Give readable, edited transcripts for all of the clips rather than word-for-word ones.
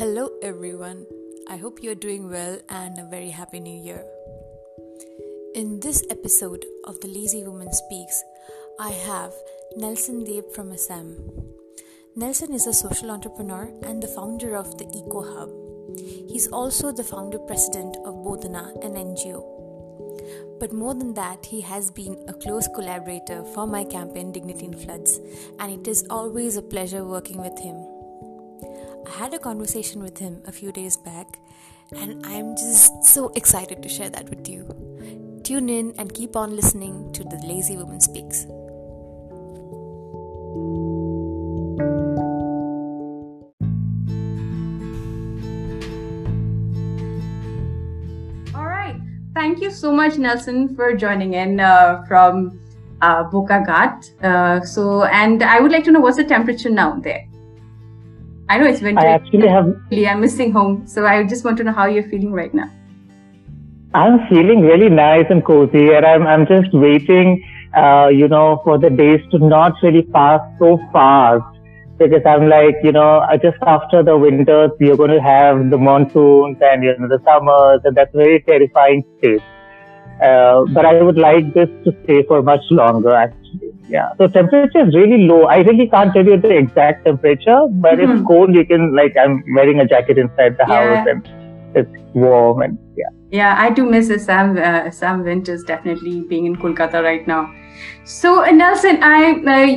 Hello everyone, I hope you are doing well and a very happy new year. In this episode of The Lazy Woman Speaks, I have Nelson Deep from Assam. Nelson is a social entrepreneur and the founder of the Eco Hub. He's also the founder-president of Bodhana, an NGO. But more than that, he has been a close collaborator for my campaign Dignity in Floods, and it is always a pleasure working with him. I had a conversation with him a few days back and I'm just so excited to share that with you. Tune in and keep on listening to The Lazy Woman Speaks. All right. Thank you so much, Nelson, for joining in from Bokakhat. And I would like to know, what's the temperature now there? I know it's winter. I'm missing home, so I just want to know how you're feeling right now. I'm feeling really nice and cozy, and I'm just waiting, for the days to not really pass so fast, because I'm like, just after the winters, we are going to have the monsoons and the summers, and that's a very terrifying state. But I would like this to stay for much longer, actually. Yeah, so temperature is really low. I really can't tell you the exact temperature, but It's cold. You can, I'm wearing a jacket inside the house and it's warm and Yeah, I do miss Assam winters, definitely being in Kolkata right now. So Nelson,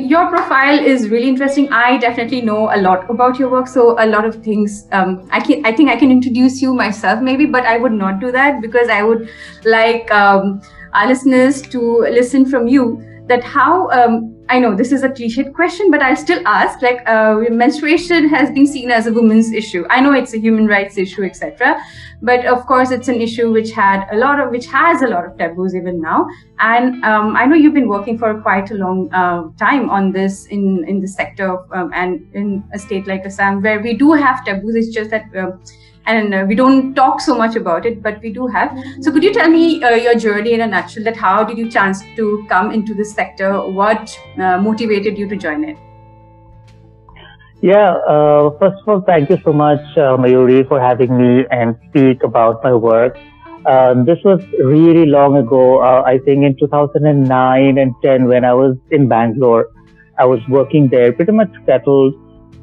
your profile is really interesting. I definitely know a lot about your work. So a lot of things, I think I can introduce you myself maybe, but I would not do that because I would like our listeners to listen from you. That how, I know this is a cliched question, but I'll still ask, menstruation has been seen as a women's issue. I know it's a human rights issue, etc. But of course, it's an issue which has a lot of taboos even now. And I know you've been working for quite a long time on this in the sector of, and in a state like Assam, where we do have taboos. It's just that, we don't talk so much about it, but we do have. So could you tell me your journey in a nutshell, that how did you chance to come into this sector? What motivated you to join it? Yeah, first of all, thank you so much, Majuli, for having me and speak about my work. This was really long ago, I think in 2009 and 10, when I was in Bangalore. I was working there, pretty much settled.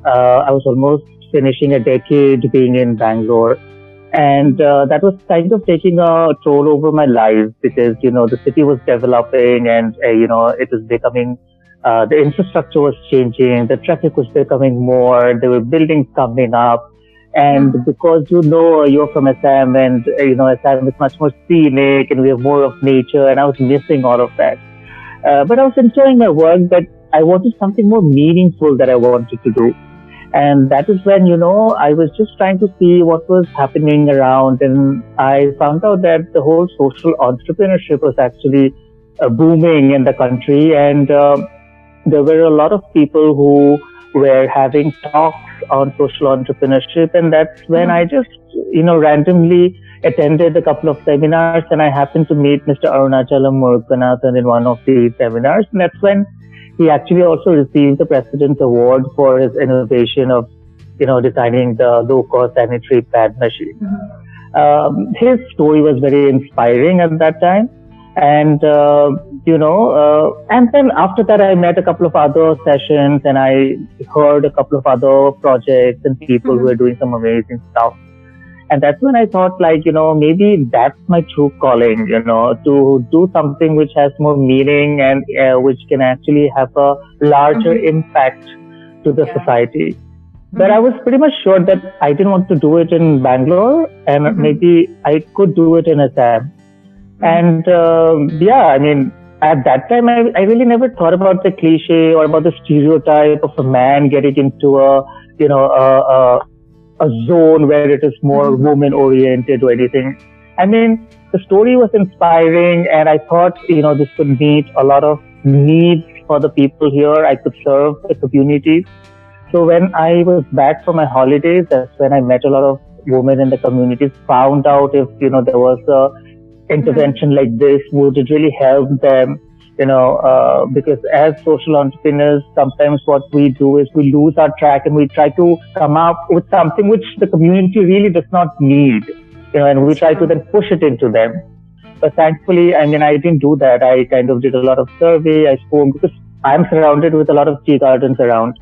I was almost finishing a decade being in Bangalore, and that was kind of taking a toll over my life, because the city was developing and it was becoming, the infrastructure was changing, the traffic was becoming more, there were buildings coming up, and because you're from Assam and Assam is much more scenic and we have more of nature, and I was missing all of that, but I was enjoying my work, but I wanted something more meaningful that I wanted to do. And that is when, I was just trying to see what was happening around, and I found out that the whole social entrepreneurship was actually booming in the country, and there were a lot of people who were having talks on social entrepreneurship, and that's when I just, randomly attended a couple of seminars, and I happened to meet Mr. Arunachalam Muruganathan in one of the seminars, and that's when he actually also received the President's Award for his innovation of, designing the low-cost sanitary pad machine. Mm-hmm. His story was very inspiring at that time. And, and then after that, I met a couple of other sessions and I heard a couple of other projects and people who were doing some amazing stuff. And that's when I thought, maybe that's my true calling, to do something which has more meaning and which can actually have a larger impact to the society. But I was pretty much sure that I didn't want to do it in Bangalore, and maybe I could do it in Assam. And at that time, I really never thought about the cliche or about the stereotype of a man getting into a zone where it is more woman-oriented or anything. I mean, the story was inspiring, and I thought, this could meet a lot of needs for the people here. I could serve the community. So when I was back from my holidays, that's when I met a lot of women in the communities, found out if, there was an intervention like this, would it really help them? because as social entrepreneurs, sometimes what we do is we lose our track and we try to come up with something which the community really does not need, and we try to then push it into them. But thankfully, I mean, I didn't do that. I kind of did a lot of survey. I spoke because I'm surrounded with a lot of tea gardens around.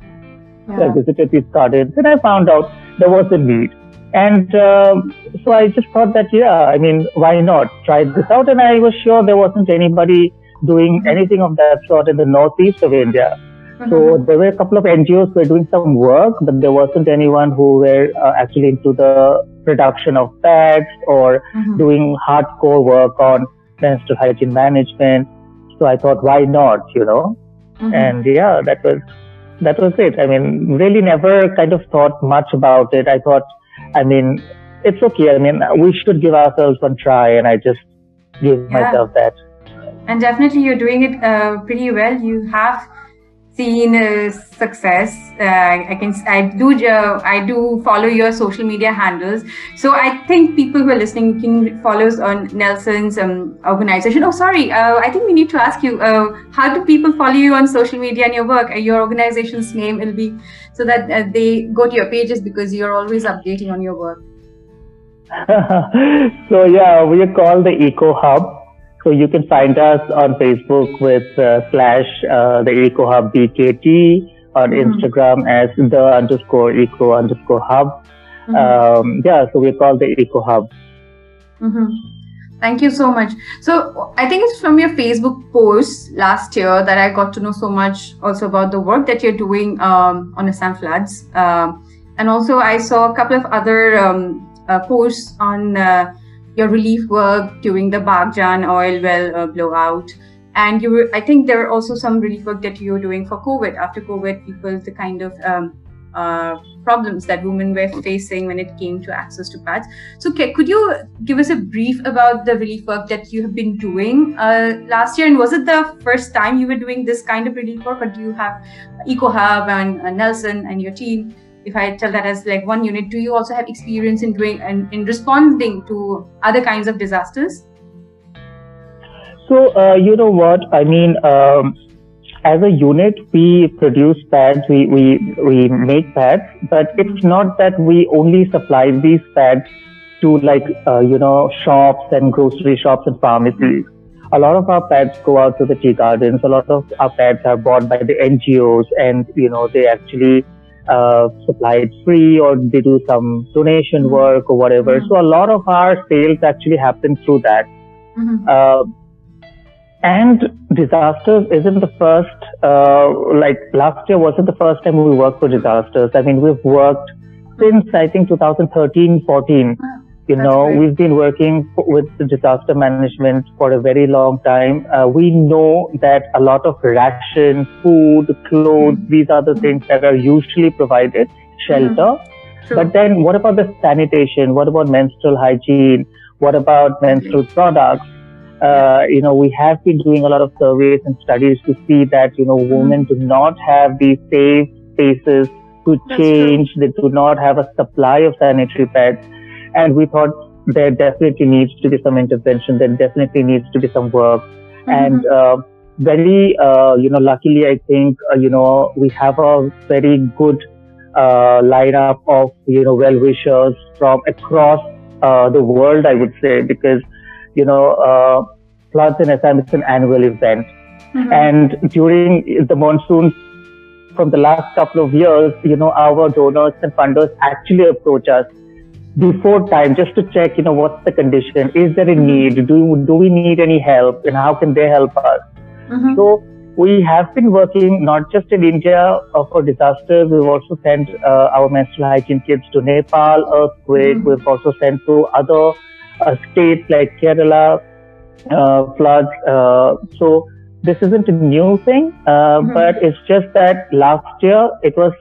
Yeah. So I visited these gardens and I found out there was a need. And so I just thought that, yeah, I mean, why not try this out? And I was sure there wasn't anybody doing anything of that sort in the northeast of India. Mm-hmm. So there were a couple of NGOs who were doing some work, but there wasn't anyone who were actually into the production of bags or mm-hmm. doing hardcore work on menstrual hygiene management. So I thought, why not, Mm-hmm. And yeah, that was it. I mean, really never kind of thought much about it. I thought, I mean, it's okay. I mean, we should give ourselves one try, and I just gave myself that. And definitely, you're doing it pretty well. You have seen success. I do follow your social media handles. So I think people who are listening can follow us on Nelson's organization. Oh, sorry. I think we need to ask you. How do people follow you on social media and your work? Your organization's name will be so that they go to your pages, because you're always updating on your work. So yeah, we are called the Eco Hub. So you can find us on Facebook with / the Eco Hub BKT, on Instagram as the _Eco_Hub. So we call the Eco Hub. Mm-hmm. Thank you so much. So I think it's from your Facebook post last year that I got to know so much also about the work that you're doing on Assam floods. And also I saw a couple of other posts on your relief work during the Baghjan oil well blowout, and I think there were also some relief work that you were doing for COVID. After COVID, people, the kind of problems that women were facing when it came to access to pads. So, could you give us a brief about the relief work that you have been doing last year? And was it the first time you were doing this kind of relief work, or do you have Eco Hub and Nelson and your team? If I tell that as like one unit, do you also have experience in doing and in responding to other kinds of disasters? So, you know what, I mean, as a unit, we produce pads, we make pads, but it's not that we only supply these pads to like, shops and grocery shops and pharmacies. A lot of our pads go out to the tea gardens. A lot of our pads are bought by the NGOs, and, they actually supply it free, or they do some donation work or whatever. Mm-hmm. So a lot of our sales actually happen through that. Mm-hmm. And disasters isn't the first, last year wasn't the first time we worked for disasters. I mean, we've worked since I think 2013, 14. Wow. We've been working with the disaster management for a very long time. We know that a lot of ration, food, clothes, these are the things that are usually provided, shelter. Mm-hmm. But then what about the sanitation? What about menstrual hygiene? What about menstrual products? We have been doing a lot of surveys and studies to see that, women do not have these safe spaces to change. They do not have a supply of sanitary pads. And we thought there definitely needs to be some intervention. There definitely needs to be some work. Mm-hmm. And luckily, I think, we have a very good lineup of, well-wishers from across the world, I would say, because, floods in Assam is an annual event. Mm-hmm. And during the monsoons, from the last couple of years, our donors and funders actually approach us before time, just to check, what's the condition? Is there a need? Do we need any help? And how can they help us? Mm-hmm. So we have been working not just in India for disasters. We've also sent our menstrual hygiene kits to Nepal, earthquake. Mm-hmm. We've also sent to other states like Kerala, floods. So this isn't a new thing, but it's just that last year it was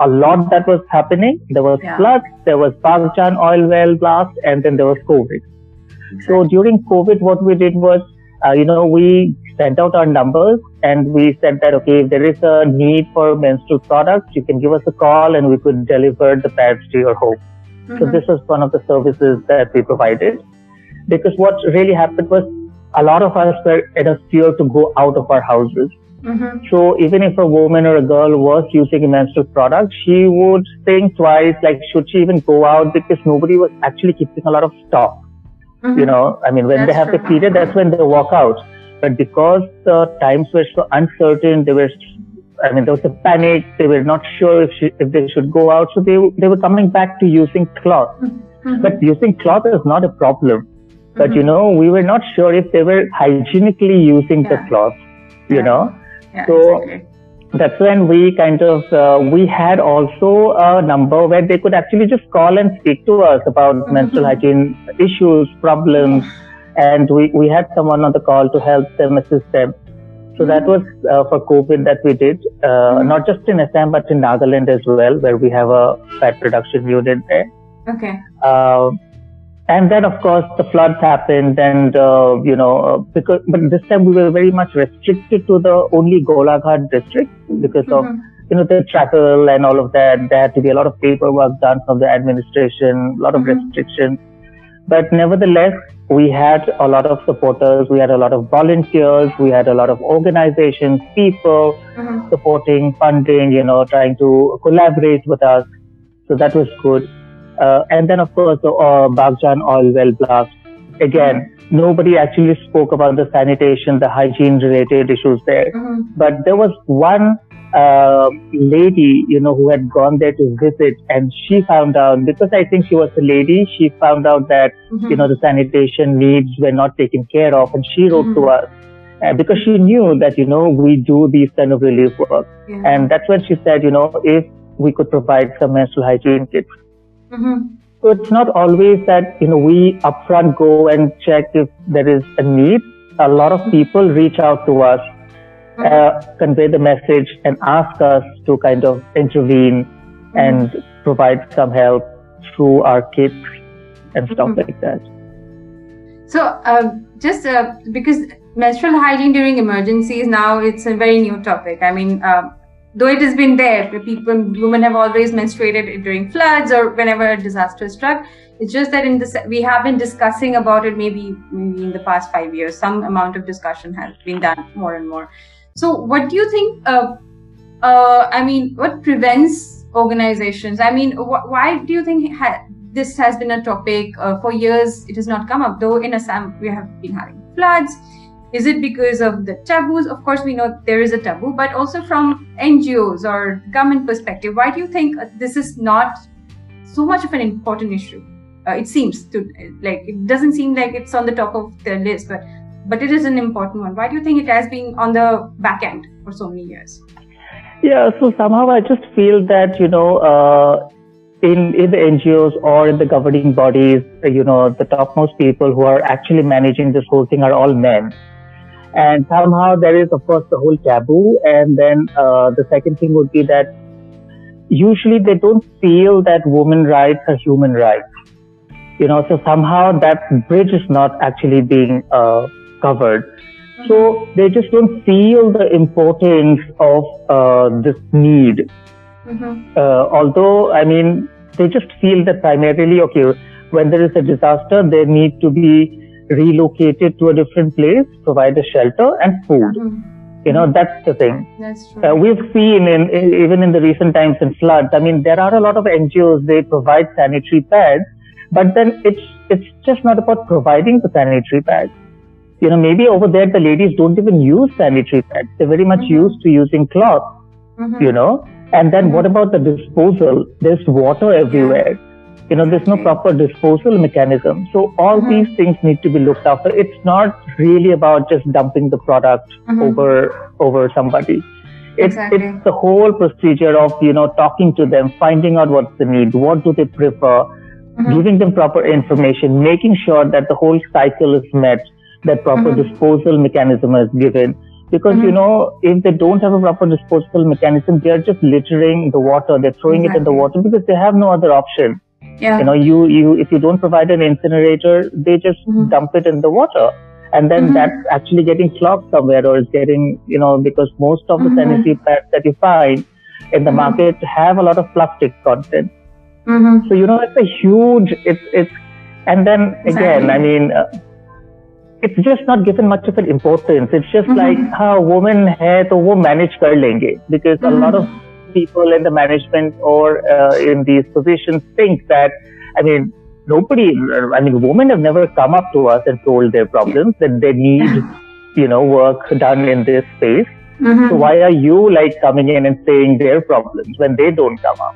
a lot that was happening. There was floods, there was Baghjan oil well blast, and then there was COVID. Exactly. So during COVID, what we did was, we sent out our numbers and we said that, okay, if there is a need for menstrual products, you can give us a call and we could deliver the pads to your home. Mm-hmm. So this was one of the services that we provided. Because what really happened was a lot of us were at a fear to go out of our houses. Mm-hmm. So even if a woman or a girl was using a menstrual product, she would think twice, like, should she even go out? Because nobody was actually keeping a lot of stock. Mm-hmm. You know, I mean, when that's they have true. The period, that's when they walk out. But because the times were so uncertain, they were, I mean, there was a panic. They were not sure if they should go out. So they were coming back to using cloth. Mm-hmm. But using cloth is not a problem. Mm-hmm. But, you know, we were not sure if they were hygienically using the cloth, you know. Yeah, so exactly. That's when we kind of, we had also a number where they could actually just call and speak to us about mm-hmm. menstrual hygiene issues, problems. And we had someone on the call to help them, assist them. So that was for COVID that we did, not just in Assam, but in Nagaland as well, where we have a fat production unit there. Okay. And then, of course, the floods happened and, you know, because but this time we were very much restricted to the only Golaghat district because of, you know, the travel and all of that. There had to be a lot of paperwork done from the administration, a lot of restrictions. But nevertheless, we had a lot of supporters, we had a lot of volunteers, we had a lot of organizations, people supporting, funding, you know, trying to collaborate with us. So that was good. And then, of course, the Baghjan oil well blast. Again, nobody actually spoke about the sanitation, the hygiene-related issues there. Mm-hmm. But there was one lady, you know, who had gone there to visit, and she found out, because I think she was a lady, she found out that, you know, the sanitation needs were not taken care of, and she wrote to us. Because she knew that, you know, we do these kind of relief work. Yeah. And that's when she said, you know, if we could provide some menstrual hygiene kits. Mm-hmm. So it's not always that, you know, we upfront go and check if there is a need. A lot of people reach out to us, convey the message and ask us to kind of intervene and provide some help through our kits and stuff like that. So just because menstrual hygiene during emergencies now, it's a very new topic. I mean, though it has been there, women have always menstruated during floods or whenever a disaster struck. It's just that we have been discussing about it maybe in the past 5 years. Some amount of discussion has been done more and more. So what do you think, I mean, what prevents organizations? I mean, why do you think this has been a topic for years? It has not come up, though in Assam, we have been having floods. Is it because of the taboos? Of course, we know there is a taboo, but also from NGOs or government perspective, why do you think this is not so much of an important issue? It seems to, like, it doesn't seem like it's on the top of the list, but it is an important one. Why do you think it has been on the back end for so many years? Yeah, so somehow I just feel that, you know, in the NGOs or in the governing bodies, you know, the topmost people who are actually managing this whole thing are all men. And somehow there is, of course, the whole taboo. And then the second thing would be that usually they don't feel that women rights are human rights. You know, so somehow that bridge is not actually being covered. So they just don't feel the importance of this need. Although, I mean, they just feel that primarily, okay, when there is a disaster, they need to be relocated to a different place, provide a shelter and food. You know, that's the thing. That's true. We've seen even in the recent times in floods, I mean, there are a lot of NGOs, they provide sanitary pads, but then it's just not about providing the sanitary pads. You know, maybe over there, the ladies don't even use sanitary pads. They're very much used to using cloth, you know. And then what about the disposal? There's water everywhere. You know, there's no proper disposal mechanism. So all these things need to be looked after. It's not really about just dumping the product over somebody. It's the whole procedure of, you know, talking to them, finding out what's the need, what do they prefer, giving them proper information, making sure that the whole cycle is met, that proper disposal mechanism is given. Because, you know, if they don't have a proper disposal mechanism, they're just littering the water. They're throwing it in the water because they have no other option. Yeah. You know, if you don't provide an incinerator, they just dump it in the water. And then that's actually getting clogged somewhere, or it's getting, you know, because most of the sanitary pads that you find in the market have a lot of plastic content. So, you know, it's a huge, and then again, I mean, it's just not given much of an importance. It's just like, ha, woman hai to wo manage kar lenge, because a lot of people in the management or in these positions think that, I mean, nobody, I mean, women have never come up to us and told their problems that they need, you know, work done in this space. So why are you like coming in and saying their problems when they don't come up?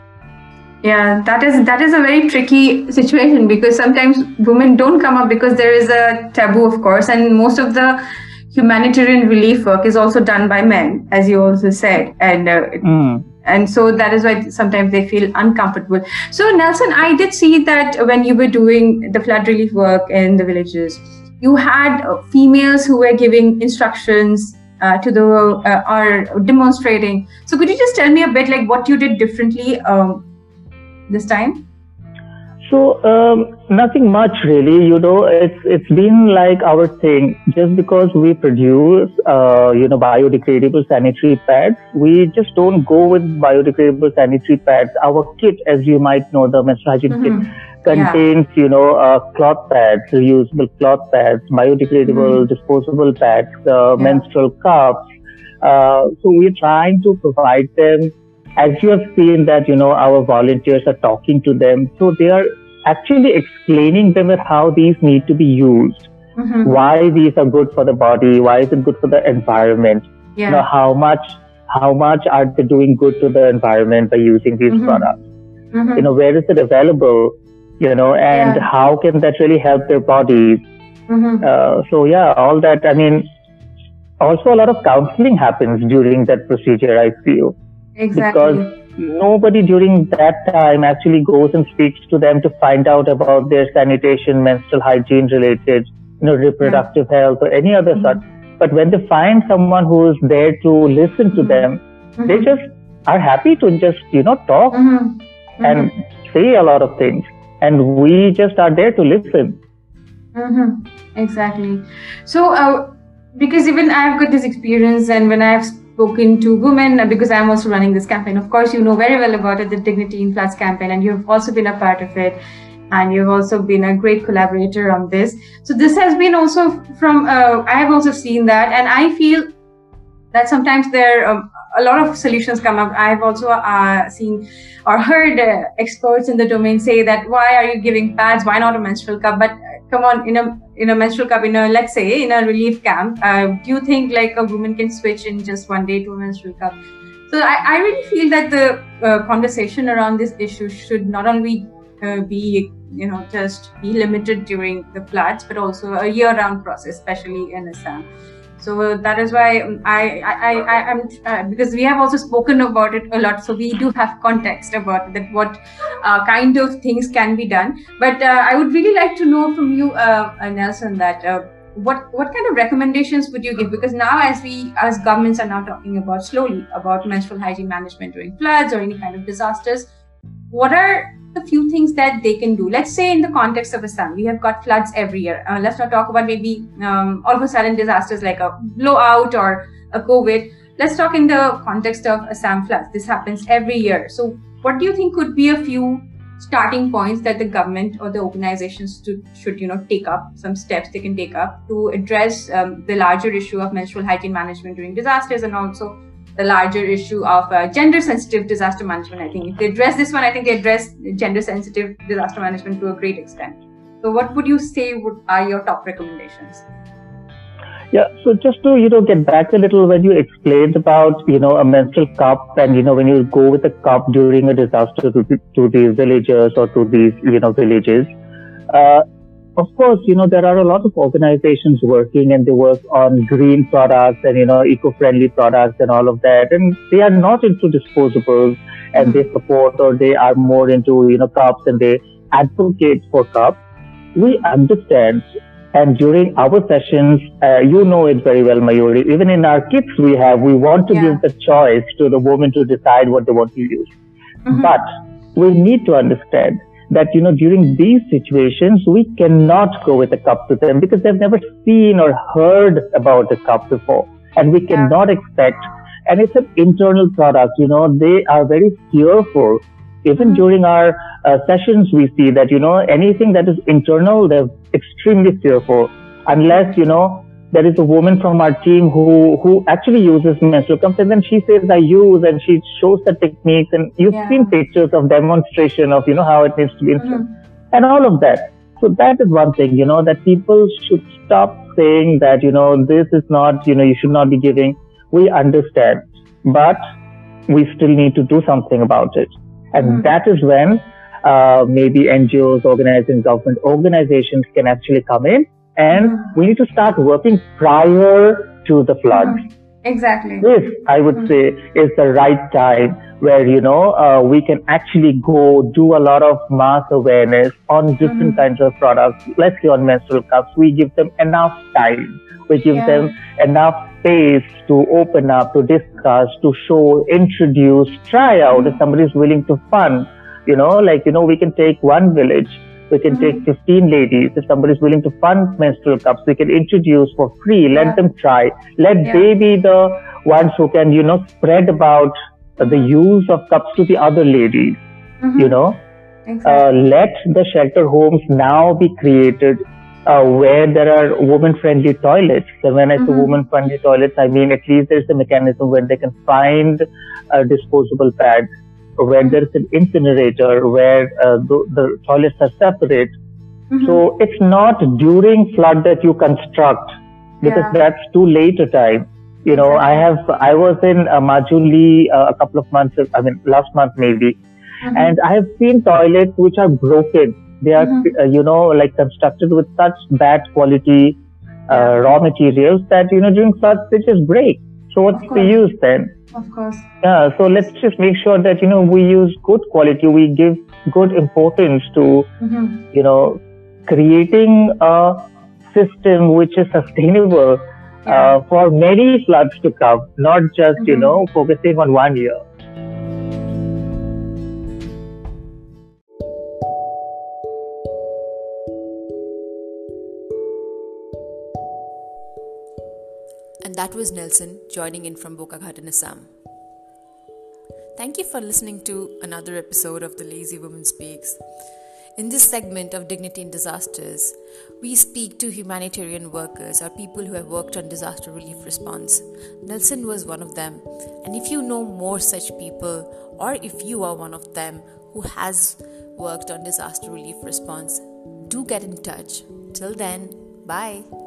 Yeah, that is a very tricky situation, because sometimes women don't come up because there is a taboo, of course, and most of the humanitarian relief work is also done by men, as you also said, and so that is why sometimes they feel uncomfortable. So Nelson, I did see that when you were doing the flood relief work in the villages, you had females who were giving instructions to the or demonstrating. So could you just tell me a bit like what you did differently this time? So nothing much really, you know, it's been like our thing. Just because we produce, you know, biodegradable sanitary pads, we just don't go with biodegradable sanitary pads. Our kit, as you might know, the menstruation kit contains, you know, cloth pads, reusable cloth pads, biodegradable disposable pads, menstrual cups. So we're trying to provide them. As you have seen that, you know, our volunteers are talking to them. So they are actually explaining them how these need to be used, why these are good for the body, why is it good for the environment, you know, how much are they doing good to the environment by using these products, you know, where is it available, you know, and how can that really help their bodies. So yeah, all that. I mean, also a lot of counseling happens during that procedure, I feel. Exactly. Because nobody during that time actually goes and speaks to them to find out about their sanitation, menstrual hygiene related, you know, reproductive health or any other sort. But when they find someone who is there to listen to them, they just are happy to just, you know, talk and say a lot of things. And we just are there to listen. Exactly. So, because even I've got this experience, and when I've spoken to women, because I'm also running this campaign, of course, you know very well about it, the Dignity in Floods campaign, and you've also been a part of it, and you've also been a great collaborator on this. So this has been also from, I have also seen that, and I feel that sometimes there are a lot of solutions come up. I've also seen or heard experts in the domain say that, why are you giving pads, why not a menstrual cup? But come on, in a menstrual cup, in a, let's say, in a relief camp, do you think like a woman can switch in just one day to a menstrual cup? So I really feel that the conversation around this issue should not only be, you know, just be limited during the floods, but also a year-round process, especially in Assam. So that is why I'm because we have also spoken about it a lot, so we do have context about that, what kind of things can be done. But I would really like to know from you, Nelson, that what kind of recommendations would you give? Because now as governments are now talking about slowly about menstrual hygiene management during floods or any kind of disasters, what are the few things that they can do? Let's say in the context of Assam, we have got floods every year. Let's not talk about maybe all of a sudden disasters like a blowout or a COVID. Let's talk in the context of Assam floods. This happens every year. So what do you think could be a few starting points that the government or the organizations should, you know, take up, some steps they can take up to address the larger issue of menstrual hygiene management during disasters, and also the larger issue of gender-sensitive disaster management? I think if they address this one, I think they address gender-sensitive disaster management to a great extent. So what would you say are your top recommendations? Yeah, so just to, you know, get back a little, when you explained about, you know, a menstrual cup, and, you know, when you go with a cup during a disaster to these villagers or to these, you know, villages, of course, you know, there are a lot of organizations working, and they work on green products and, you know, eco-friendly products and all of that. And they are not into disposables, and they support, or they are more into, you know, cups, and they advocate for cups. We understand. And during our sessions, you know it very well, Majuli, even in our kits we want to give the choice to the woman to decide what they want to use. But we need to understand that, you know, during these situations, we cannot go with a cup to them, because they've never seen or heard about a cup before. And we cannot expect, and it's an internal product, you know, they are very fearful. Even during our sessions, we see that, you know, anything that is internal, they're extremely fearful. unless, you know, there is a woman from our team who actually uses menstrual cups, and then she says, I use, and she shows the techniques, and you've seen pictures of demonstration of, you know, how it needs to be and all of that. So that is one thing, you know, that people should stop saying that, you know, this is not, you know, you should not be giving. We understand, but we still need to do something about it. And that is when maybe NGOs, organizing government organizations can actually come in, and we need to start working prior to the flood. Exactly. This, I would say, is the right time where, you know, we can actually go do a lot of mass awareness on different kinds of products. Let's say on menstrual cups, we give them enough time. We give them enough space to open up, to discuss, to show, introduce, try out. If somebody is willing to fund, you know, like, you know, we can take one village, we can take 15 ladies. If somebody is willing to fund menstrual cups, we can introduce for free, let them try. Let they be the ones who can, you know, spread about the use of cups to the other ladies, you know. Exactly. Let the shelter homes now be created where there are woman-friendly toilets. So when I say woman-friendly toilets, I mean at least there's a mechanism where they can find disposable pads, where there's an incinerator, where the toilets are separate. So it's not during flood that you construct, because that's too late a time. You know, I was in Majuli a couple of months, I mean last month maybe, and I have seen toilets which are broken. They are, you know, like constructed with such bad quality raw materials that, you know, during floods, they just break. So what's the use then? Of course. Yeah. So let's just make sure that, you know, we use good quality. We give good importance to, you know, creating a system which is sustainable for many floods to come, not just, you know, focusing on one year. And that was Nelson joining in from Bokakhat in Assam. Thank you for listening to another episode of The Lazy Woman Speaks. In this segment of Dignity in Disasters, we speak to humanitarian workers or people who have worked on disaster relief response. Nelson was one of them. And if you know more such people, or if you are one of them who has worked on disaster relief response, do get in touch. Till then, bye.